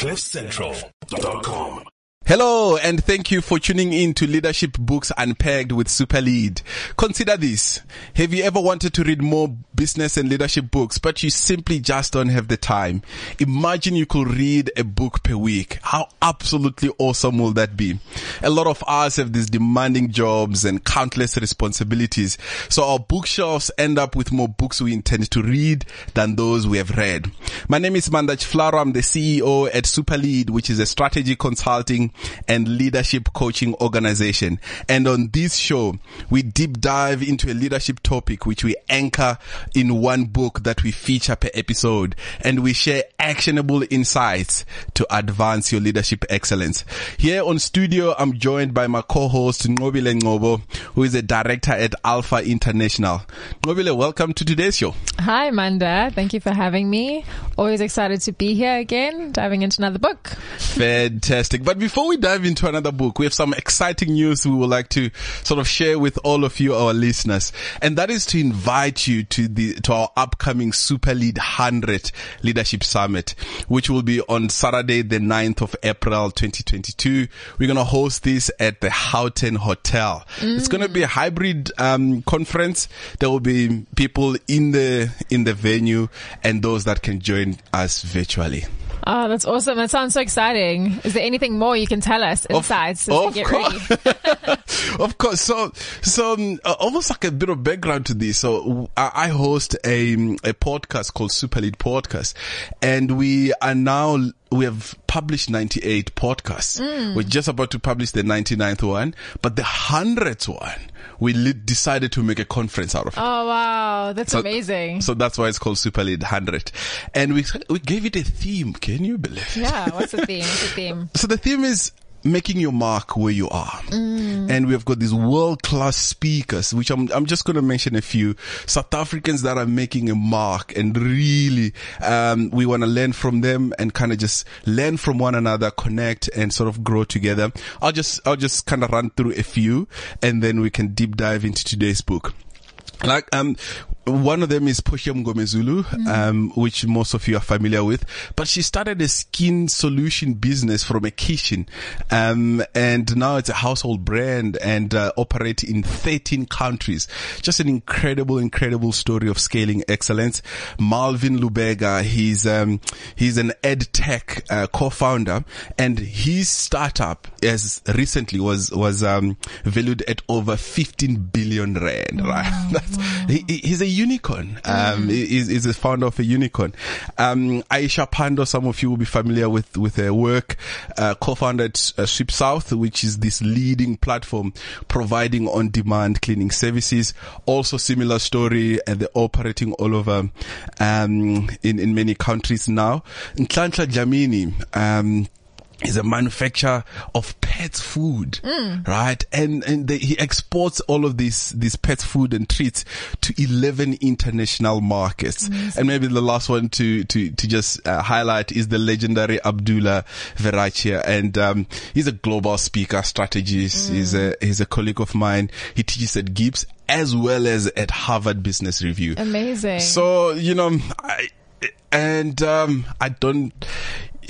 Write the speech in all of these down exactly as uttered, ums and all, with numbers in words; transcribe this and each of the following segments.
cliff central dot com. Hello, and thank you for tuning in to Leadership Books Unpegged with Super Lead. Consider this. Have you ever wanted to read more business and leadership books, but you simply just don't have the time? Imagine you could read a book per week. How absolutely awesome will that be? A lot of us have these demanding jobs and countless responsibilities, so our bookshelves end up with more books we intend to read than those we have read. My name is Maanda Tshifularo. I'm the C E O at Super Lead, which is a strategy consulting and leadership coaching organization. And on this show, we deep dive into a leadership topic which we anchor in one book that we feature per episode, and we share actionable insights to advance your leadership excellence. Here on studio, I'm joined by my co-host Nqobile Ncobo, who is a director at Alpha International. Nqobile, welcome to today's show. Hi, Maanda. Thank you for having me. Always excited to be here again, diving into another book. Fantastic. But before we we dive into another book, we have some exciting news we would like to sort of share with all of you, our listeners, and that is to invite you to the to our upcoming Super Lead one hundred Leadership Summit, which will be on Saturday the ninth of April twenty twenty-two. We're going to host this at the Houghton Hotel. Mm. It's going to be a hybrid um, conference. There will be people in the in the venue and those that can join us virtually. Oh, that's awesome. That sounds so exciting. Is there anything more you can tell us inside? Of, so of, get course. Ready? Of course. So, so um, uh, almost like a bit of background to this. So uh, I host a, a podcast called Super Lead Podcast, and we are now we have published ninety-eight podcasts. Mm. We're just about to publish the ninety-ninth one, but the hundredth one, we li- decided to make a conference out of it. Oh, wow. That's so amazing. So that's why it's called Super Lead one hundred. And we we gave it a theme. Can you believe it? Yeah. What's the theme? What's the theme? So the theme is making your mark where you are. Mm. And we've got these world-class speakers, which I'm, I'm just going to mention a few South Africans that are making a mark, and really, um, we want to learn from them and kind of just learn from one another, connect and sort of grow together. I'll just, I'll just kind of run through a few, and then we can deep dive into today's book. Like, um, one of them is Poshim Gomesulu, mm-hmm. um, which most of you are familiar with, but she started a skin solution business from a kitchen. Um, and now it's a household brand and, uh, operates in thirteen countries. Just an incredible, incredible story of scaling excellence. Malvin Lubega, he's, um, he's an ed tech, uh, co-founder, and his startup as recently was, was, um, valued at over fifteen billion rand, right? Wow. That's, wow. he, he's a unicorn. Um, mm. is is the founder of a unicorn. Um, Aisha Pando, some of you will be familiar with with her work. Uh, co-founded uh, Sweep South, which is this leading platform providing on-demand cleaning services. Also, similar story, and they're operating all over um, in in many countries now. Jamini, um is a manufacturer of pet food, mm. right? And, and they, he exports all of these, these pet food and treats to eleven international markets. Amazing. And maybe the last one to, to, to just uh, highlight is the legendary Abdullah Verachia. And, um, he's a global speaker, strategist. Mm. He's a, he's a colleague of mine. He teaches at Gibbs as well as at Harvard Business Review. Amazing. So, you know, I, and, um, I don't,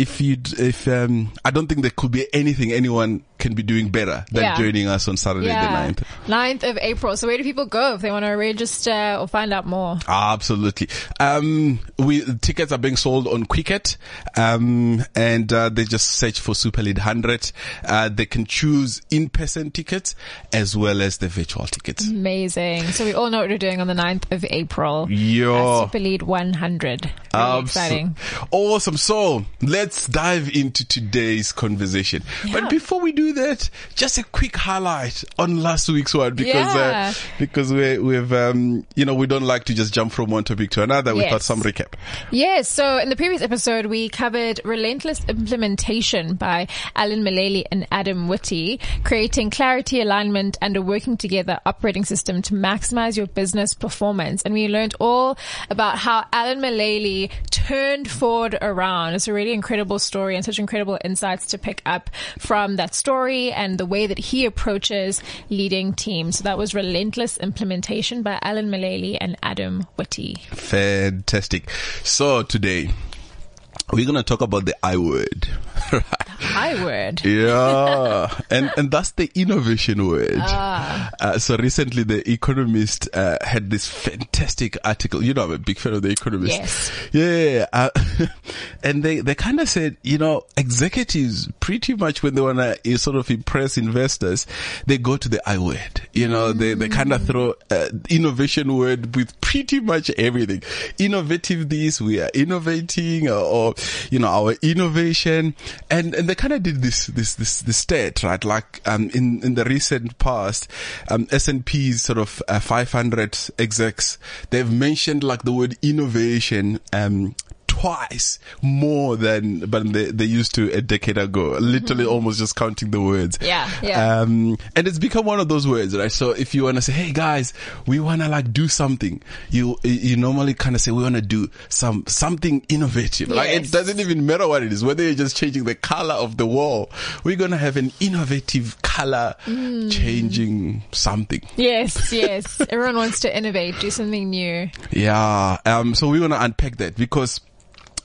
If you, if um, I don't think there could be anything anyone can be doing better than yeah. joining us on Saturday yeah. the ninth. ninth of April. So where do people go if they want to register or find out more? Absolutely. Um, we tickets are being sold on Quicket, um, and uh, they just search for Super Lead one hundred. Uh, they can choose in-person tickets as well as the virtual tickets. Amazing. So we all know what we're doing on the ninth of April. Yeah. Super Lead one hundred. Really Absol- exciting. Awesome. So let's Let's dive into today's conversation. Yeah. But before we do that, just a quick highlight on last week's one, because yeah. uh, because we, we've um, you know we don't like to just jump from one topic to another yes. without some recap. Yes. So in the previous episode, we covered Relentless Implementation by Alan Mulally and Adam Whitty, creating clarity, alignment, and a working together operating system to maximize your business performance. And we learned all about how Alan Mulally turned Ford around. It's a really incredible. Incredible story and such incredible insights to pick up from that story and the way that he approaches leading teams. So that was Relentless Implementation by Alan Mulally and Adam Whitty. Fantastic. So today we're going to talk about the I word, right? High word. Yeah. and and that's the innovation word. Ah. Uh, so recently The Economist uh, had this fantastic article. You know, I'm a big fan of The Economist. Yes. Yeah. Uh, and they, they kind of said, you know, executives pretty much when they want to sort of impress investors, they go to the I word. You know, mm. they, they kind of throw uh, innovation word with pretty much everything. Innovative this, we are innovating or, or you know, our innovation. And, and they kind of did this, this, this, this stat, right? Like, um, in, in the recent past, um, S and P's sort of uh, five hundred execs, they've mentioned like the word innovation, um, twice more than but they, they used to a decade ago, literally mm-hmm. almost just counting the words. Yeah, yeah. Um, and it's become one of those words, right? So if you want to say, hey guys, we want to like do something, you you normally kind of say, we want to do some something innovative. Yes. Like it doesn't even matter what it is, whether you're just changing the color of the wall, we're going to have an innovative color mm. changing something. Yes, yes. Everyone wants to innovate, do something new. Yeah. Um. So we want to unpack that because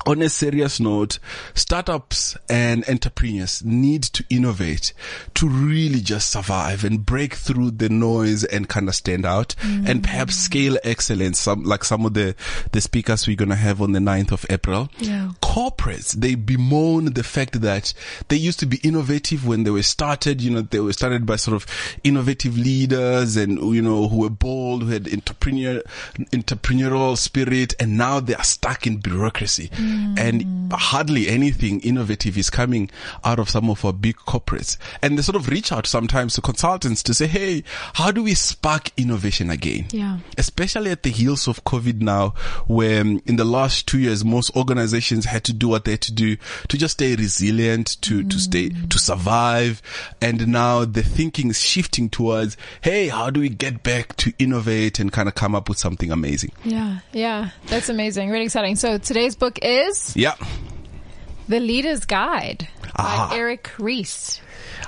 on a serious note, startups and entrepreneurs need to innovate to really just survive and break through the noise and kind of stand out mm. and perhaps scale excellence. Some, like some of the, the speakers we're going to have on the ninth of April. Yeah. Corporates, they bemoan the fact that they used to be innovative when they were started. You know, they were started by sort of innovative leaders and, you know, who were bold, who had entrepreneur, entrepreneurial spirit, and now they are stuck in bureaucracy. Mm. And hardly anything innovative is coming out of some of our big corporates. And they sort of reach out sometimes to consultants to say, hey, how do we spark innovation again? Yeah. Especially at the heels of COVID now, where in the last two years, most organizations had to do what they had to do to just stay resilient, to, mm. to stay, to survive. And now the thinking is shifting towards, hey, how do we get back to innovate and kind of come up with something amazing? Yeah. Yeah. That's amazing. Really exciting. So today's book is Is yeah. The Leader's Guide ah. by Eric Ries.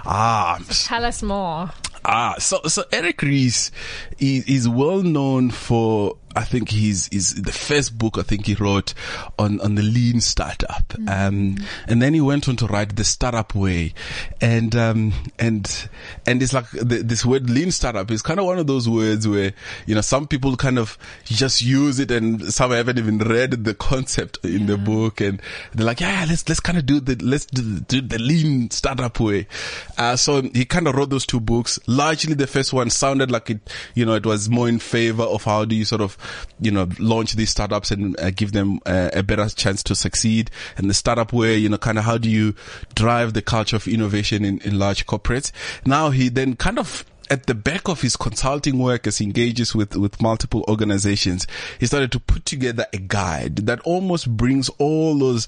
Ah, so tell us more. Ah, so so Eric Ries is, is well known for, I think he's is the first book I think he wrote on, on the Lean Startup, mm-hmm. um, and then he went on to write The Startup Way, and um, and and it's like the, this word Lean Startup is kind of one of those words where, you know, some people kind of just use it and some haven't even read the concept in yeah. the book, and they're like, yeah, let's let's kind of do the let's do, do the Lean Startup Way. Uh, so he kind of wrote those two books. Largely, the first one sounded like it, you know, it was more in favor of how do you sort of, you know, launch these startups and uh, give them uh, a better chance to succeed. And The Startup Way, you know, kind of how do you drive the culture of innovation in, in large corporates? Now he then kind of, at the back of his consulting work as he engages with, with multiple organizations, he started to put together a guide that almost brings all those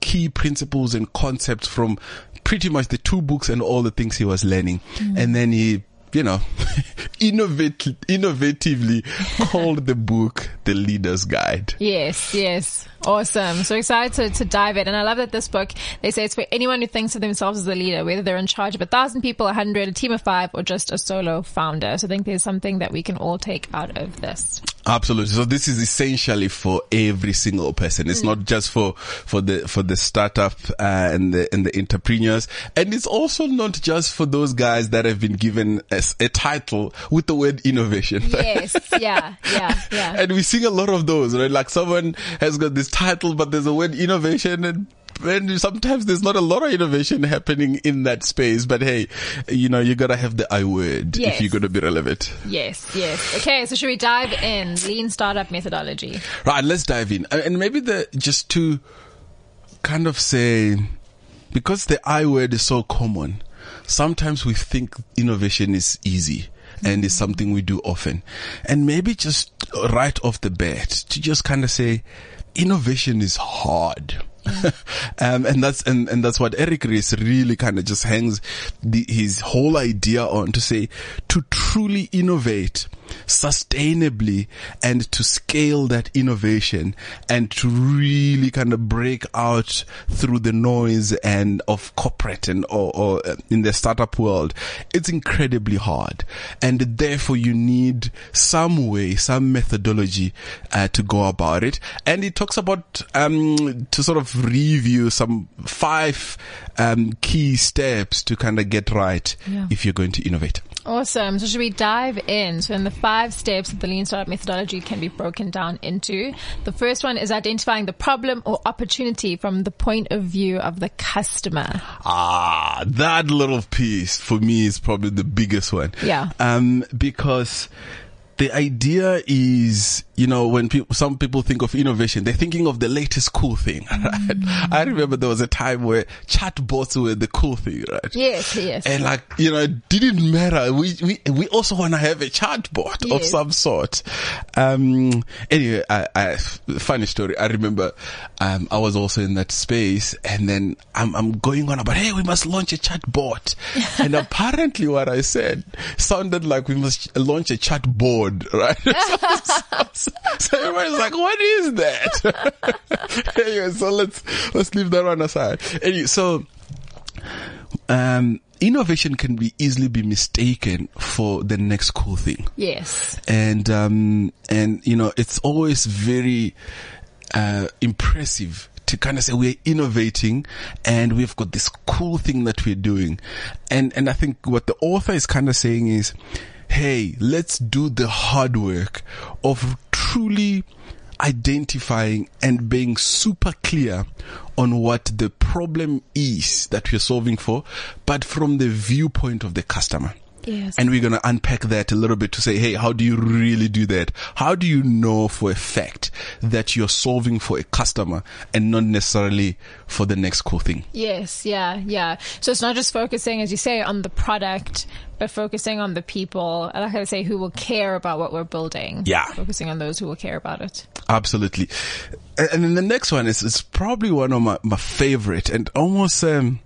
key principles and concepts from pretty much the two books and all the things he was learning. Mm. And then he, you know, innovate, innovatively called the book The Leader's Guide. Yes, yes. Awesome. So excited to, to dive in. And I love that this book, they say it's for anyone who thinks of themselves as a leader, whether they're in charge of a thousand people, a hundred, a team of five, or just a solo founder. So I think there's something that we can all take out of this. Absolutely. So this is essentially for every single person. It's mm. not just for, for the, for the startup, uh, and the, and the entrepreneurs. And it's also not just for those guys that have been given a, a title with the word innovation. Yes. Yeah. Yeah. Yeah. And we see a lot of those, right? Like someone has got this title, but there's a word innovation and And sometimes there's not a lot of innovation happening in that space, but hey, you know, you gotta have the I word yes. if you're gonna be relevant. Yes, yes. Okay, so should we dive in? Lean startup methodology. Right, let's dive in. And maybe the, just to kind of say, because the I word is so common, sometimes we think innovation is easy. And it's something we do often. And maybe just right off the bat to just kind of say innovation is hard. Yeah. um, and that's, and, and that's what Eric Ries really kind of just hangs the, his whole idea on to say, to truly innovate, sustainably and to scale that innovation and to really kind of break out through the noise and of corporate and or, or in the startup world, it's incredibly hard. And therefore you need some way, some methodology uh, to go about it. And he talks about um, to sort of review some five um, key steps to kind of get right yeah. if you're going to innovate. Awesome. So should we dive in? So in the five steps that the Lean Startup methodology can be broken down into, the first one is identifying the problem or opportunity from the point of view of the customer. Ah, that little piece for me is probably the biggest one. Yeah. Um, because the idea is, you know, when people, some people think of innovation, they're thinking of the latest cool thing, right? Mm. I remember there was a time where chatbots were the cool thing, right? Yes, yes. And like, you know, it didn't matter. We, we, we also want to have a chatbot yes. of some sort. Um, anyway, I, I, funny story. I remember, um, I was also in that space and then I'm, I'm going on about, hey, we must launch a chatbot. And apparently what I said sounded like we must launch a chatbot. Right? so, so, so everybody's like, what is that? Anyway, so let's let's leave that one aside. Anyway, so um innovation can be easily be mistaken for the next cool thing. Yes. And um and you know, it's always very uh impressive to kind of say we're innovating and we've got this cool thing that we're doing. And and I think what the author is kind of saying is, hey, let's do the hard work of truly identifying and being super clear on what the problem is that we're solving for, but from the viewpoint of the customer. Yes. And we're going to unpack that a little bit to say, hey, how do you really do that? How do you know for a fact that you're solving for a customer and not necessarily for the next cool thing? Yes, yeah, yeah. So it's not just focusing, as you say, on the product, but focusing on the people, like I say, who will care about what we're building. Yeah. Focusing on those who will care about it. Absolutely. And then the next one is it's probably one of my, my favorite and almost... um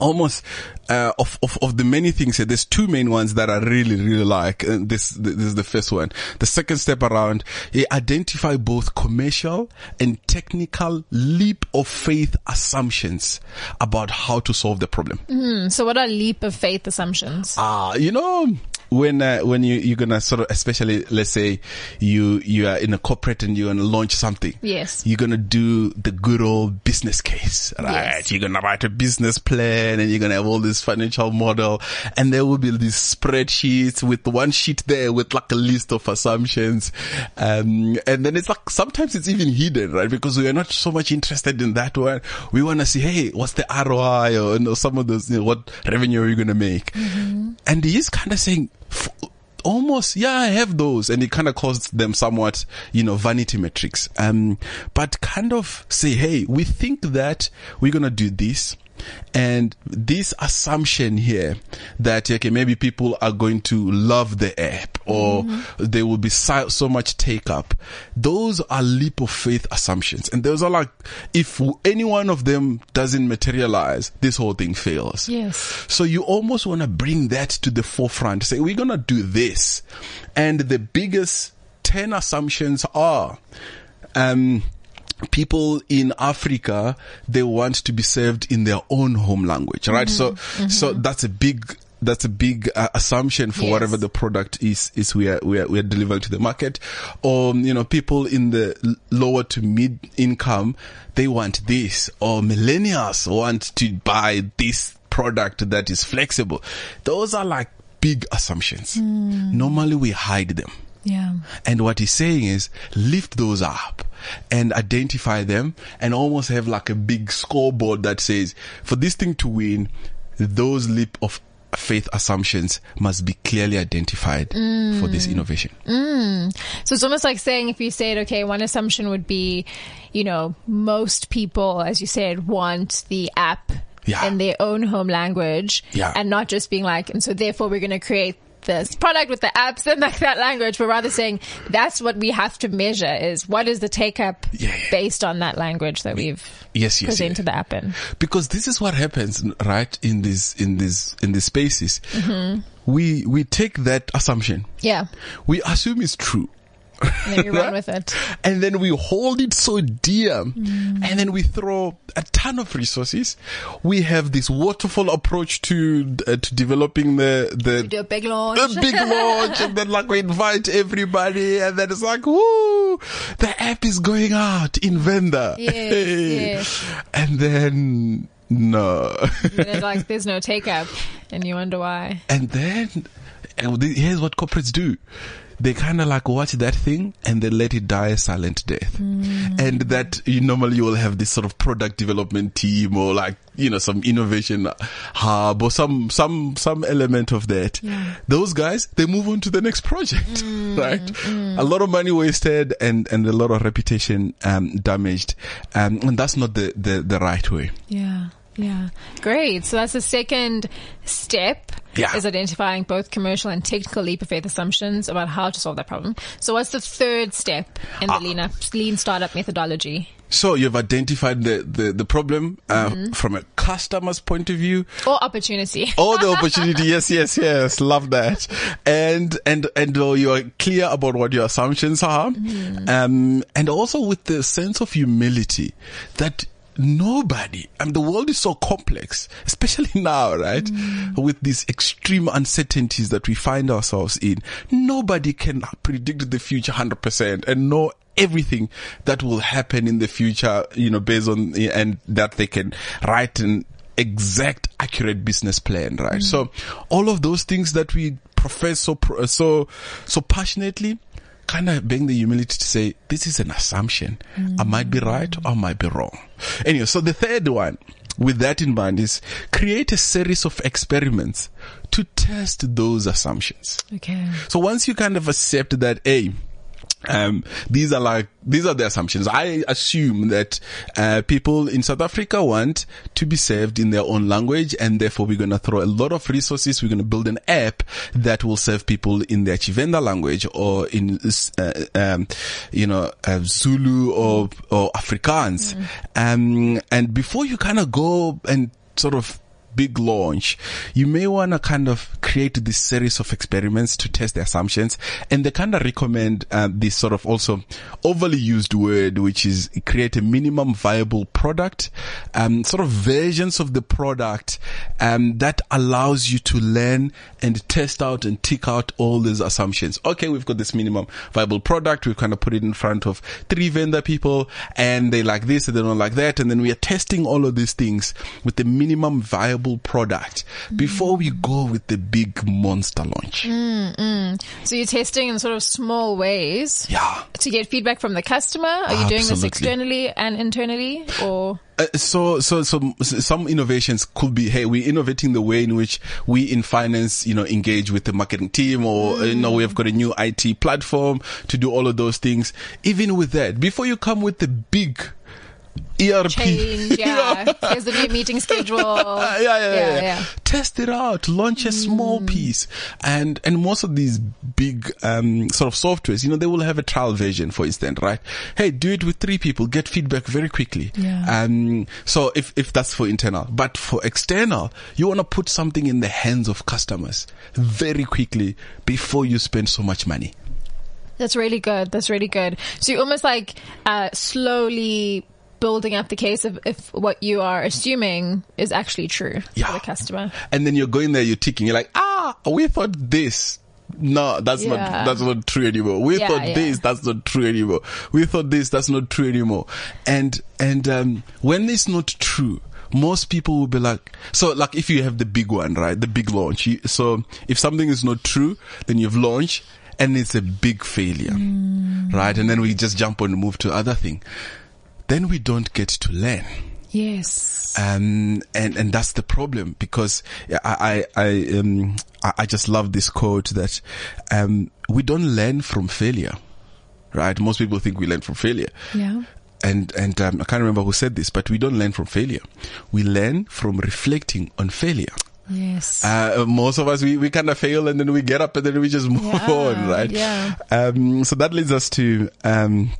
Almost, uh, of, of, of the many things here, there's two main ones that I really, really like. And this, this is the first one. The second step around, you identify both commercial and technical leap of faith assumptions about how to solve the problem. Mm, so what are leap of faith assumptions? Ah, uh, you know, when, uh, when you, you're gonna sort of, especially, let's say you, you are in a corporate and you're gonna launch something. Yes. You're gonna do the good old business case, right? Yes. You're gonna write a business plan. And then you're going to have all this financial model and there will be these spreadsheets with one sheet there with like a list of assumptions. Um, and then it's like, sometimes it's even hidden, right? Because we are not so much interested in that one. We want to see, hey, what's the R O I or you know, some of those, you know, what revenue are you going to make? Mm-hmm. And he is kind of saying, almost, yeah, I have those. And he kind of calls them somewhat, you know, vanity metrics. Um, but kind of say, hey, we think that we're going to do this. And this assumption here that, okay, maybe people are going to love the app or mm-hmm. there will be so, so much take up. Those are leap of faith assumptions. And those are like, if any one of them doesn't materialize, this whole thing fails. Yes. So you almost want to bring that to the forefront. Say, we're going to do this. And the biggest ten assumptions are, um, people in Africa, they want to be served in their own home language, right? Mm-hmm. So, mm-hmm. so that's a big, that's a big uh, assumption for yes. whatever the product is, is we are, we are, we are delivering to the market. Or, you know, people in the lower to mid income, they want this, or millennials want to buy this product that is flexible. Those are like big assumptions. Mm. Normally we hide them. Yeah. And what he's saying is lift those up and identify them and almost have like a big scoreboard that says for this thing to win, those leap of faith assumptions must be clearly identified mm. for this innovation. Mm. So it's almost like saying if you said, okay, one assumption would be, you know, most people, as you said, want the app yeah. in their own home language yeah. and not just being like, and so therefore we're going to create this product, with the apps, and like that language. We're rather saying that's what we have to measure, is what is the take up yeah, yeah. based on that language that we, we've yes, yes, presented yeah. the app in. Because this is what happens, right? In this, in this, in these spaces, mm-hmm. we we take that assumption. Yeah, we assume it's true. And then you run with it. And then we hold it so dear. Mm. And then we throw a ton of resources. We have this waterfall approach to uh, to developing the... the we do a big launch. A big launch. And then like we invite everybody. And then it's like, woo, the app is going out in Venda. Yes, yes. And then, no. Then like, there's no take-up. And you wonder why. And then, and here's what corporates do. They kind of like watch that thing and they let it die a silent death. Mm. And that you normally will have this sort of product development team or like, you know, some innovation hub or some, some, some element of that. Yeah. Those guys, they move on to the next project, mm. right? Mm. A lot of money wasted and, and a lot of reputation, um, damaged. Um, and that's not the, the, the right way. Yeah. Yeah. Great. So that's the second step, yeah. is identifying both commercial and technical leap of faith assumptions about how to solve that problem. So what's the third step in the uh, lean, up, lean startup methodology? So you've identified the, the, the problem uh, mm-hmm. from a customer's point of view. Or opportunity. Or the opportunity. Yes, yes, yes. Love that. And, and, and uh, you are clear about what your assumptions are. Mm-hmm. Um, and also with the sense of humility that nobody, I mean, the world is so complex, especially now, right? Mm. With these extreme uncertainties that we find ourselves in, nobody can predict the future one hundred percent and know everything that will happen in the future, you know, based on, and that they can write an exact, accurate business plan, right? Mm. So all of those things that we profess so, so, so passionately, kind of being the humility to say, this is an assumption. Mm. I might be right or I might be wrong. Anyway, so the third one, with that in mind, is create a series of experiments to test those assumptions. Okay. So once you kind of accept that, hey, Um, these are like, these are the assumptions. I assume that, uh, people in South Africa want to be served in their own language, and therefore we're going to throw a lot of resources. We're going to build an app that will serve people in their Tshivenda language or in, uh, um, you know, uh, Zulu or, or Afrikaans. Mm. Um, and before you kind of go and sort of big launch, you may want to kind of create this series of experiments to test the assumptions. And they kind of recommend uh, this sort of also overly used word, which is create a minimum viable product, um, sort of versions of the product, um, that allows you to learn and test out and tick out all these assumptions. Okay, we've got this minimum viable product. We've kind of put it in front of three vendor people, and they like this and they don't like that. And then we are testing all of these things with the minimum viable product before we go with the big monster launch. Mm-mm. So you're testing in sort of small ways, yeah, to get feedback from the customer. Are you Absolutely. doing this externally and internally, or? Uh, so, so, so, some innovations could be, hey, we're innovating the way in which we in finance, you know, engage with the marketing team, or, mm. you know, we've got a new I T platform to do all of those things. Even with that, before you come with the big E R P. Change, yeah. yeah. Here's the new meeting schedule. yeah, yeah, yeah, yeah, yeah. Test it out. Launch a small mm. piece. And, and most of these big, um, sort of softwares, you know, they will have a trial version, for instance, right? Hey, do it with three people. Get feedback very quickly. Yeah. Um, so if, if that's for internal, but for external, you want to put something in the hands of customers very quickly before you spend so much money. That's really good. That's really good. So you almost like, uh, slowly building up the case of if what you are assuming is actually true yeah. for the customer. And then you're going there, you're ticking, you're like, ah, we thought this. No, that's yeah. not, that's not true anymore. We yeah, thought yeah. this, that's not true anymore. We thought this, that's not true anymore. And, and, um, when it's not true, most people will be like, so like if you have the big one, right? The big launch. You, so if something is not true, then you've launched and it's a big failure, mm. right? And then we just jump on and move to other thing. Then we don't get to learn. Yes. Um, and, and that's the problem, because I, I, I, um, I just love this quote that, um, we don't learn from failure, right? Most people think we learn from failure. Yeah. And, and, um, I can't remember who said this, but we don't learn from failure. We learn from reflecting on failure. Yes. Uh, most of us, we, we kind of fail and then we get up and then we just move yeah, on, right? Yeah. Um, so that leads us to, um,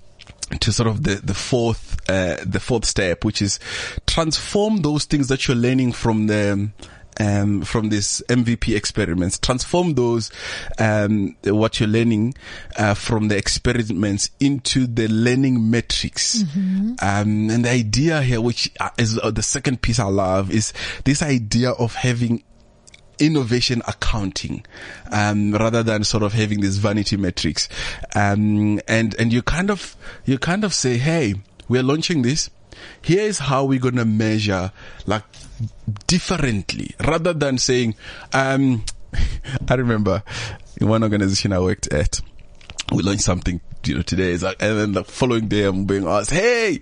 to sort of the, the fourth, uh, the fourth step, which is transform those things that you're learning from the, um, from this M V P experiments, transform those, um, what you're learning, uh, from the experiments into the learning metrics. Mm-hmm. Um, and the idea here, which is the second piece I love, is this idea of having innovation accounting, um, rather than sort of having these vanity metrics. Um, and, and you kind of, you kind of say, hey, we're launching this. Here is how we're going to measure, like, differently, rather than saying, um, I remember in one organization I worked at, we launched something, you know, today is like, and then the following day I'm being asked, hey,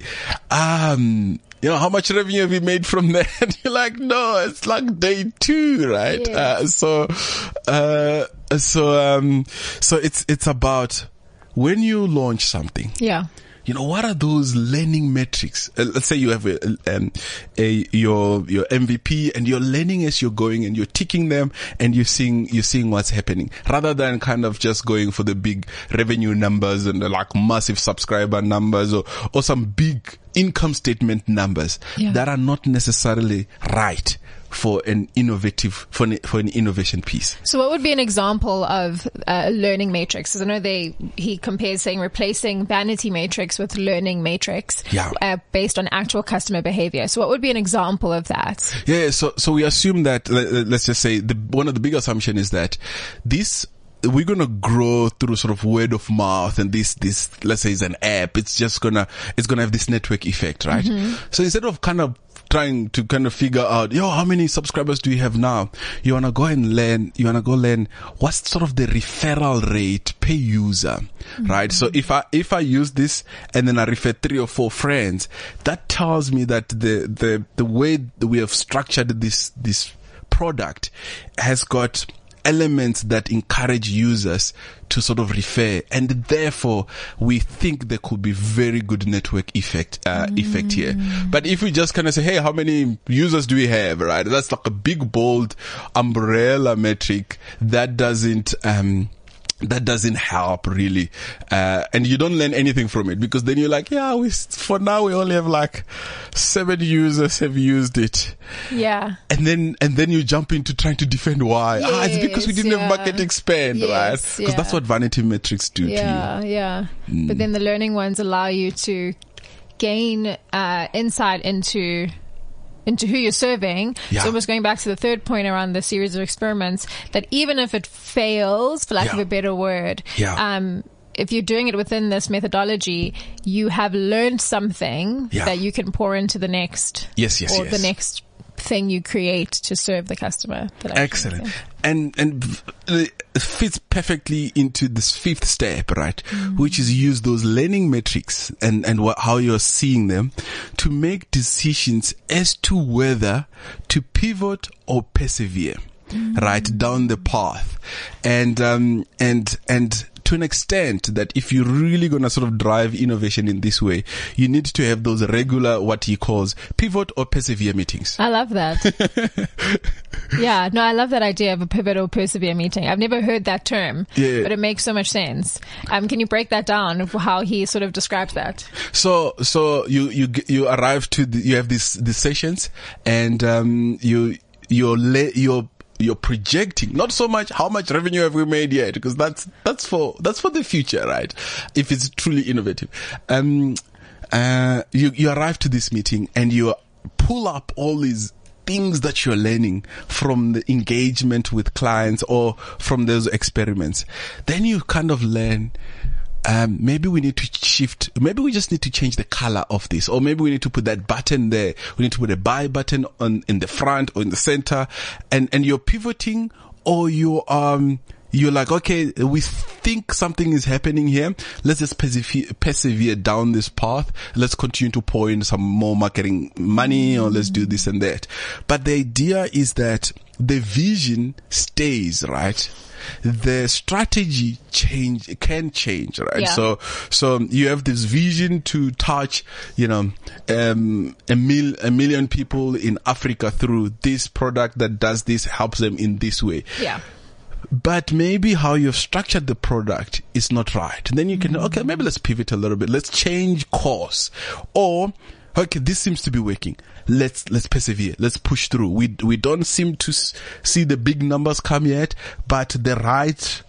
um, you know, how much revenue have you made from that? You're like, no, it's like day two, right? Yes. Uh, so, uh, so, um, so it's, it's about when you launch something. Yeah. You know, what are those learning metrics? Uh, let's say you have a, um, a, your, your M V P and you're learning as you're going and you're ticking them and you're seeing, you're seeing what's happening, rather than kind of just going for the big revenue numbers and like massive subscriber numbers or, or some big income statement numbers yeah. that are not necessarily right for an innovative, for an, for an innovation piece. So what would be an example of a uh, learning matrix? Because I know they, he compares saying replacing vanity matrix with learning matrix yeah. uh, based on actual customer behavior. So what would be an example of that? Yeah. So, so we assume that, let's just say the, one of the big assumptions is that this, we're going to grow through sort of word of mouth and this, this, let's say it's an app. It's just going to, it's going to have this network effect, right? Mm-hmm. So instead of kind of trying to kind of figure out, yo, how many subscribers do you have now? You want to go and learn, you want to go learn what's sort of the referral rate per user, mm-hmm. right? So if I, if I use this and then I refer three or four friends, that tells me that the, the, the way that we have structured this, this product has got elements that encourage users to sort of refer, and therefore we think there could be very good network effect uh, mm. effect here. But if we just kind of say, hey, how many users do we have, right? That's like a big bold umbrella metric that doesn't um that doesn't help really, uh, and you don't learn anything from it, because then you're like, yeah, we for now we only have like seven users have used it, yeah, and then and then you jump into trying to defend why yes, ah, it's because we didn't yeah. have market expand, yes, right? Because yeah. that's what vanity metrics do yeah, to you. Yeah, yeah. Mm. But then the learning ones allow you to gain uh, insight into. into who you're serving. Yeah. So almost going back to the third point around the series of experiments, that even if it fails, for lack yeah. of a better word, yeah. um, if you're doing it within this methodology, you have learned something yeah. that you can pour into the next, yes, yes, or yes. the next thing you create to serve the customer. That Excellent. Think. And, and it fits perfectly into this fifth step, right? Mm-hmm. Which is use those learning metrics and, and wh- how you're seeing them to make decisions as to whether to pivot or persevere, mm-hmm. right? Down the path. And, um, and, and, to an extent that if you're really going to sort of drive innovation in this way, you need to have those regular, what he calls pivot or persevere meetings. I love that. yeah. No, I love that idea of a pivot or persevere meeting. I've never heard that term, yeah. but it makes so much sense. Um, can you break that down, how he sort of describes that? So, so you, you, you arrive to the, you have these, these sessions and, um, you, your, your, you're projecting not so much how much revenue have we made yet, because that's that's for that's for the future, right? If it's truly innovative, um, uh, you you arrive to this meeting and you pull up all these things that you're learning from the engagement with clients or from those experiments. Then you kind of learn. Um, maybe we need to shift. Maybe we just need to change the color of this, or maybe we need to put that button there. We need to put a buy button on in the front or in the center, and and you're pivoting, or you um you're like, okay, we think something is happening here. Let's just persevere, persevere down this path. Let's continue to pour in some more marketing money, or let's do this and that. But the idea is that the vision stays, right? The strategy change can change, right? Yeah. So, so you have this vision to touch, you know, um, a mil, a million people in Africa through this product that does this, helps them in this way. Yeah. But maybe how you've structured the product is not right. Then you can, okay, maybe let's pivot a little bit. Let's change course. Or, okay, this seems to be working. Let's, let's persevere. Let's push through. We, we don't seem to s- see the big numbers come yet, but the right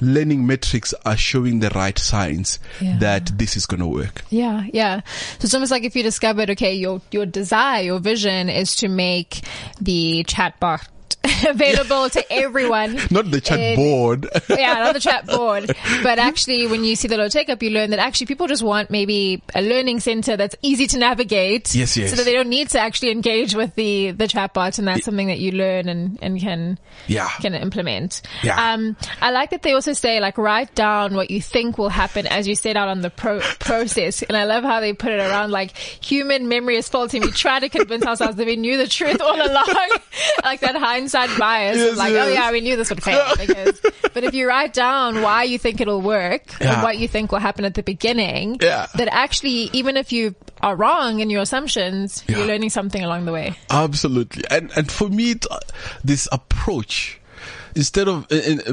learning metrics are showing the right signs yeah. that this is going to work. Yeah. Yeah. So it's almost like if you discovered, okay, your, your desire, your vision is to make the chatbot available to everyone. Not the chat it, board. Yeah, not the chat board. But actually, when you see the low take up, you learn that actually people just want maybe a learning center that's easy to navigate. Yes, yes. So that they don't need to actually engage with the, the chat bot. And that's it, something that you learn and, and can, yeah. can implement. Yeah. Um, I like that they also say, like, write down what you think will happen as you set out on the pro- process. And I love how they put it around, like, human memory is faulty. We try to convince ourselves that we knew the truth all along. Like that hindsight bias, yes, like, yes. oh yeah, we knew this would fail. Because, but if you write down why you think it'll work yeah. and what you think will happen at the beginning, yeah. that actually, even if you are wrong in your assumptions, yeah. you're learning something along the way. Absolutely. And, and for me, it, this approach, instead of,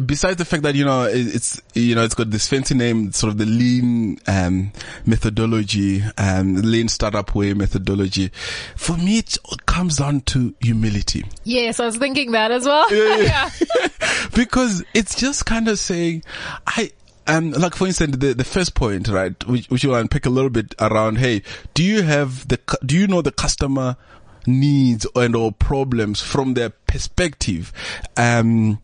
besides the fact that, you know, it's, you know, it's got this fancy name, sort of the lean, um, methodology, um, lean startup way methodology. For me, it comes down to humility. Yes. I was thinking that as well. Yeah, yeah. Because it's just kind of saying, I, um, like, for instance, the, the first point, right, which, which you'll unpick a little bit around, hey, do you have the, do you know the customer needs and or problems from their perspective? Um,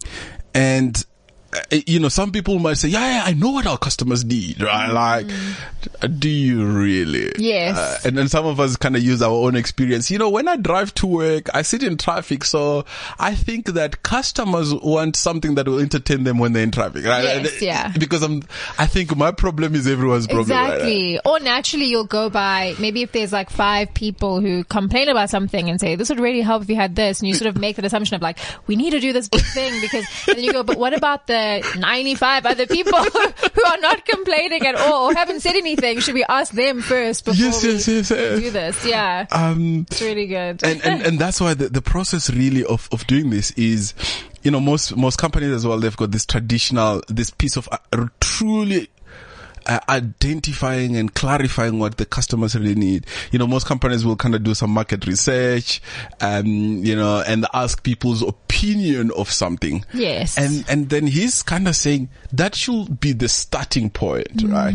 and, uh, you know, some people might say, yeah, yeah, I know what our customers need, right? Like, mm. do you really? Yes. Uh, and then some of us kind of use our own experience. You know, when I drive to work, I sit in traffic. So I think that customers want something that will entertain them when they're in traffic, right? Yes, and, yeah. Because I'm, I think my problem is everyone's problem. Exactly. Right? Or naturally you'll go by, maybe if there's like five people who complain about something and say, this would really help if you had this. And you sort of make that assumption of like, we need to do this big thing because, and then you go, but what about the ninety-five other people who are not complaining at all or haven't said anything? Should we ask them first before yes, yes, we, yes, yes. we do this? Yeah. Um, it's really good. And, and, and that's why the, the process really of, of doing this is, you know, most, most companies as well, they've got this traditional, this piece of uh, truly Uh, identifying and clarifying what the customers really need. You know, most companies will kind of do some market research, um, you know, and ask people's opinion of something. Yes. And, and then he's kind of saying that should be the starting point, mm. right?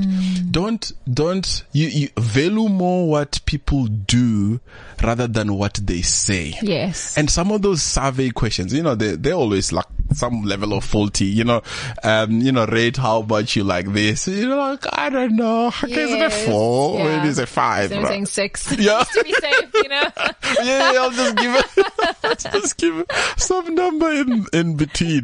Don't, don't, you, you value more what people do rather than what they say. Yes. And some of those survey questions, you know, they, they always like some level of faulty, you know, um, you know, rate how much you like this, you know, I don't know. Okay, yes. Is it a four yeah. or it is a five? So I'm right? saying six. Yeah. Just to be safe, you know. yeah, yeah, I'll just give it. I'll just give it some number in, in between.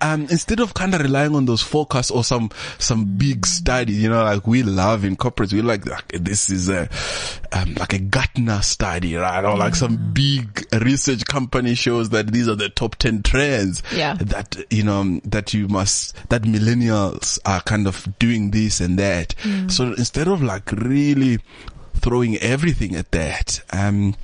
Um, instead of kind of relying on those forecasts or some some big study, you know, like we love in corporates, we like, like this is a um, like a Gartner study, right? Or like mm. some big research company shows that these are the top ten trends. Yeah. That you know that you must that millennials are kind of doing this and that. Mm. So instead of like really throwing everything at that, um,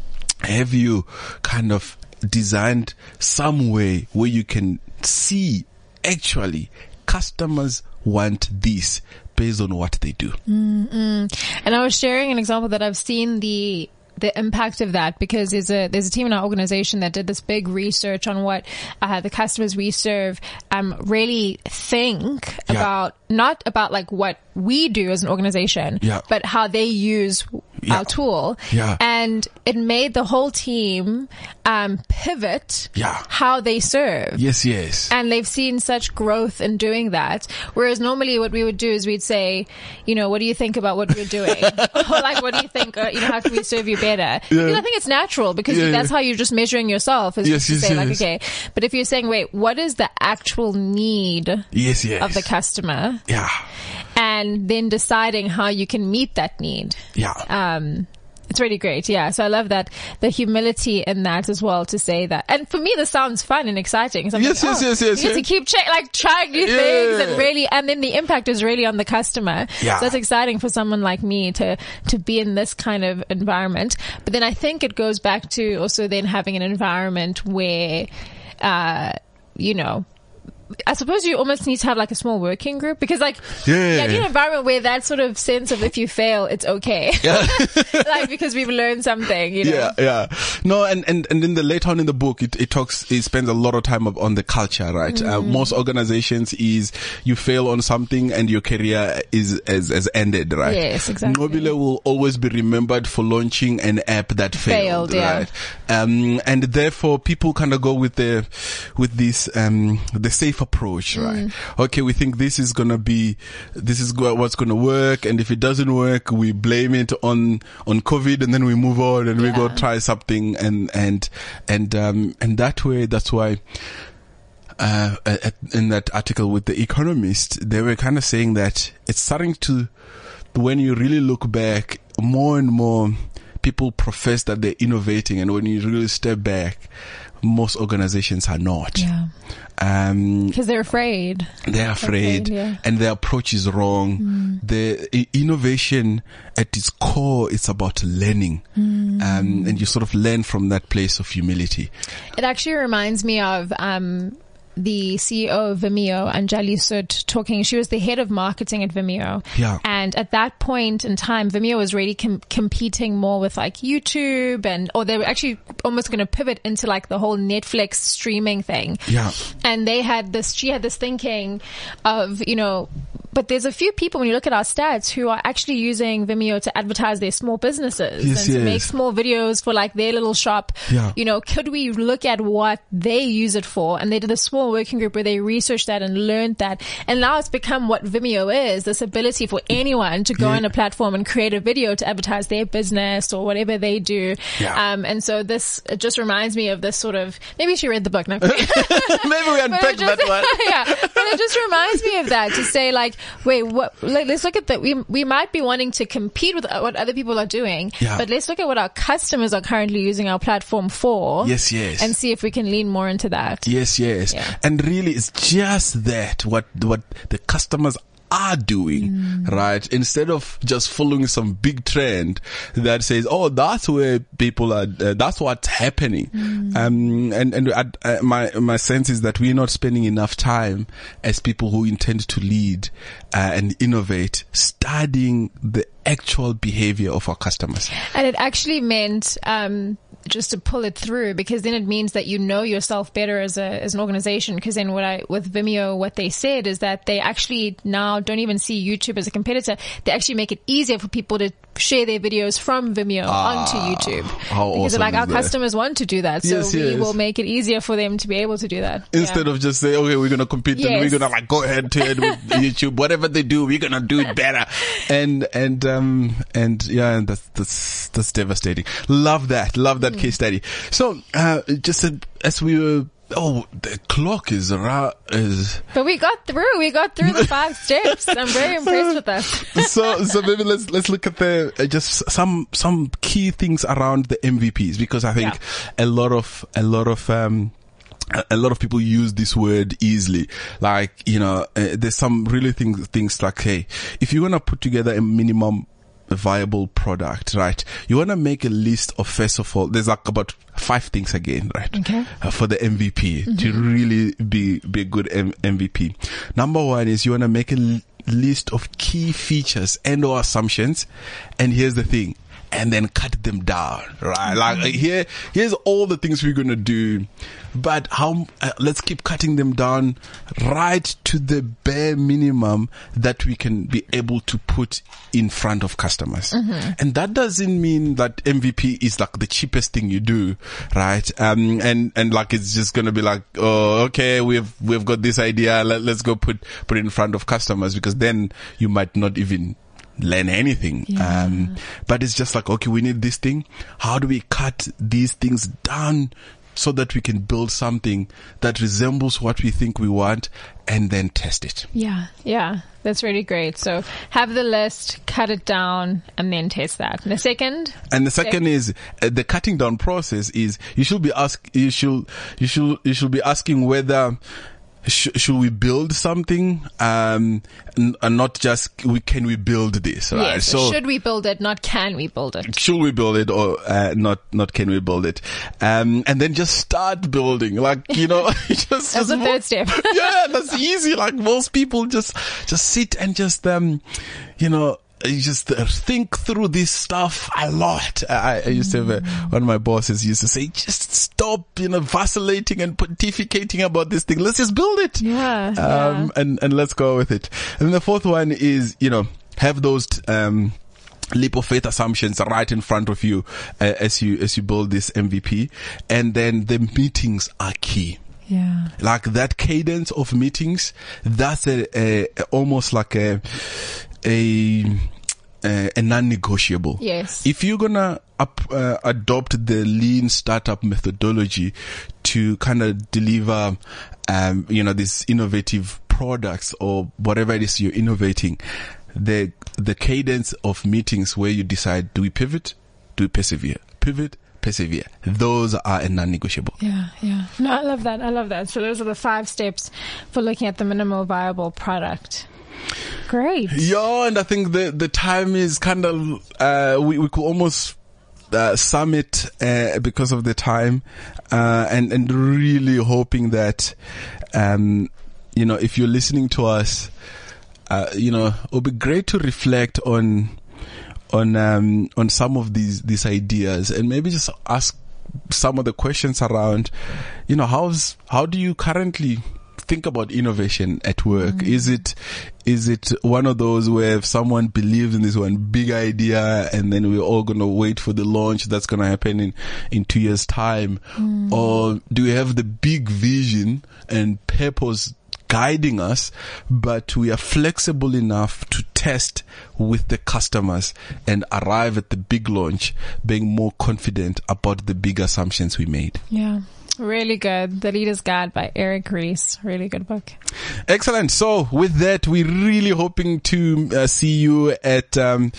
have you kind of designed some way where you can see actually customers want this based on what they do? Mm-mm. And I was sharing an example that I've seen the the impact of that, because there's a there's a team in our organization that did this big research on what uh, the customers we serve um really think yeah. about, not about like what we do as an organization, yeah. but how they use yeah. our tool. Yeah. And it made the whole team um pivot yeah. how they serve. Yes, yes. And they've seen such growth in doing that. Whereas normally what we would do is we'd say, you know, what do you think about what we're doing? Or like, what do you think, or, you know, how can we serve you better? better. Yeah. Because I think it's natural, because yeah, that's yeah. how you're just measuring yourself. Is yes, yes, say, yes, like, yes. okay. But if you're saying, wait, what is the actual need yes, yes. of the customer? Yeah. And then deciding how you can meet that need. Yeah. Um, It's really great. Yeah. So I love that, the humility in that as well, to say that. And for me, this sounds fun and exciting. So I'm yes, like, yes, oh, yes, yes, you yes. to keep check, like trying new yeah. things and really, and then the impact is really on the customer. Yeah. So that's exciting for someone like me to, to be in this kind of environment. But then I think it goes back to also then having an environment where, uh, you know, I suppose you almost need to have like a small working group, because like yeah. yeah, in an environment where that sort of sense of if you fail, it's okay. Yeah. Like, because we've learned something, you know? Yeah, yeah. No, and, and, and in the later on in the book, it, it talks, it spends a lot of time on the culture, right? Mm. Uh, most organizations is you fail on something and your career is, is, is ended, right? Yes, exactly. Nqobile will always be remembered for launching an app that failed, failed yeah. right? Um, and therefore people kind of go with the, with this, um, the safe approach, right? Mm. Okay, we think this is gonna be, this is go- what's gonna work, and if it doesn't work, we blame it on on COVID, and then we move on and yeah. we go try something, and and and um and that way, that's why. Uh, at, in that article with The Economist, they were kind of saying that it's starting to, when you really look back, more and more people profess that they're innovating, and when you really step back, most organizations are not. Yeah. Um, because they're afraid. They're afraid, afraid yeah. and their approach is wrong. Mm. The innovation at its core, it's about learning. Mm. Um, and you sort of learn from that place of humility. It actually reminds me of, um, the C E O of Vimeo, Anjali Sud, talking. She was the head of marketing at Vimeo. Yeah. And at that point in time, Vimeo was really com- competing more with like YouTube, and, or they were actually almost going to pivot into like the whole Netflix streaming thing. Yeah. And they had this, she had this thinking of, you know, but there's a few people, when you look at our stats, who are actually using Vimeo to advertise their small businesses yes, and to yes. make small videos for like their little shop. Yeah. You know, could we look at what they use it for? And they did a small working group where they researched that and learned that. And now it's become what Vimeo is, this ability for anyone to go yeah. on a platform and create a video to advertise their business or whatever they do. Yeah. Um, and so this, it just reminds me of this sort of, maybe she read the book. No, maybe we unpacked just, that one. Yeah. But it just reminds me of that, to say like, wait, what, let's look at that. We we might be wanting to compete with what other people are doing, yeah. but let's look at what our customers are currently using our platform for. Yes, yes. And see if we can lean more into that. Yes, yes. Yeah. And really, it's just that, what what the customers are doing, mm. right? Instead of just following some big trend that says, oh, that's where people are, uh, that's what's happening. Mm. Um, and, and I, I, my, my sense is that we're not spending enough time as people who intend to lead uh, and innovate studying the actual behavior of our customers. And it actually meant, um, just to pull it through, because then it means that you know yourself better as a as an organization. Because then what I with Vimeo, what they said is that they actually now don't even see YouTube as a competitor. They actually make it easier for people to share their videos from Vimeo ah, onto YouTube. How because awesome like our that? Customers want to do that, so yes, we yes. will make it easier for them to be able to do that instead yeah. of just say, okay, we're gonna compete yes. and we're gonna like go head to head with YouTube. Whatever they do, we're gonna do it better. And and um and yeah, and that's that's that's devastating. Love that. Love that. Case study. So, uh, just uh, as we were, oh, the clock is around. Is but we got through. We got through the five steps. I'm very impressed with us. so, so maybe let's let's look at the uh, just some some key things around the M V Ps, because I think yeah. a lot of a lot of. Um, A lot of people use this word easily. Like, you know, uh, there's some really things things like, hey, if you want to put together a minimum viable product, right? You want to make a list of, first of all, there's like about five things again, right? Okay. Uh, for the M V P mm-hmm. to really be be a good M- M V P. Number one is you want to make a l- list of key features and or assumptions. And here's the thing. And then cut them down, right? Like uh, here, here's all the things we're gonna do, but how? Uh, let's keep cutting them down, right to the bare minimum that we can be able to put in front of customers. Mm-hmm. And that doesn't mean that M V P is like the cheapest thing you do, right? Um, and and like it's just gonna be like, oh, okay, we've we've got this idea. Let, let's go put put it in front of customers, because then you might not even learn anything. Yeah. Um, but it's just like, okay, we need this thing. How do we cut these things down so that we can build something that resembles what we think we want and then test it? Yeah. Yeah. That's really great. So have the list, cut it down, and then test that. And the second? And the second check. is uh, the cutting down process is you should be ask, you should, you should, you should be asking whether Sh- should we build something? Um, n- and not just we, can we build this? Right? Yes. So should we build it? Not can we build it? Should we build it or uh, not? Not can we build it? Um, and then just start building. Like you know, just that's just the mo- third step. Yeah, that's easy. Like most people just just sit and just um, you know. You just think through this stuff a lot. I, I used to have a, one of my bosses used to say, just stop, you know, vacillating and pontificating about this thing. Let's just build it. Yeah. Um, yeah. And, and let's go with it. And the fourth one is, you know, have those, um, leap of faith assumptions right in front of you uh, as you, as you build this M V P. And then the meetings are key. Yeah. Like that cadence of meetings, that's a, a, a almost like a, A, a a non-negotiable. Yes. If you're gonna up, uh, adopt the lean startup methodology to kind of deliver, um, you know, these innovative products or whatever it is you're innovating, the the cadence of meetings where you decide, do we pivot, do we persevere, pivot. persevere. Those are non-negotiable. Yeah, yeah. No, I love that. I love that. So those are the five steps for looking at the minimal viable product. Great. Yeah, and I think the the time is kind of uh, we we could almost uh, sum it uh, because of the time, uh, and and really hoping that um, you know, if you're listening to us, uh, you know, it would be great to reflect on on um, on some of these these ideas and maybe just ask some of the questions around, you know, how's how do you currently think about innovation at work? Mm. Is it is it one of those where if someone believes in this one big idea and then we're all going to wait for the launch that's going to happen in, in two years' time? Mm. Or do we have the big vision and purpose guiding us, but we are flexible enough to test with the customers and arrive at the big launch being more confident about the big assumptions we made? Yeah. Really good. The Leader's Guide by Eric Ries. Really good book. Excellent. So with that, we're really hoping to uh, see you at um,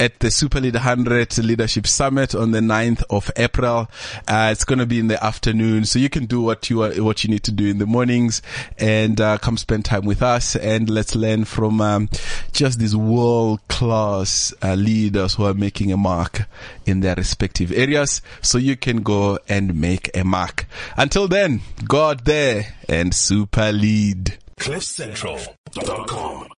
at the Super Lead one hundred Leadership Summit on the ninth of April. Uh, it's going to be in the afternoon, so you can do what you are, what you need to do in the mornings and uh, come spend time with us, and let's learn from um, just these world-class uh, leaders who are making a mark in their respective areas, so you can go and make a mark. Until then, go out there and super lead. cliff central dot com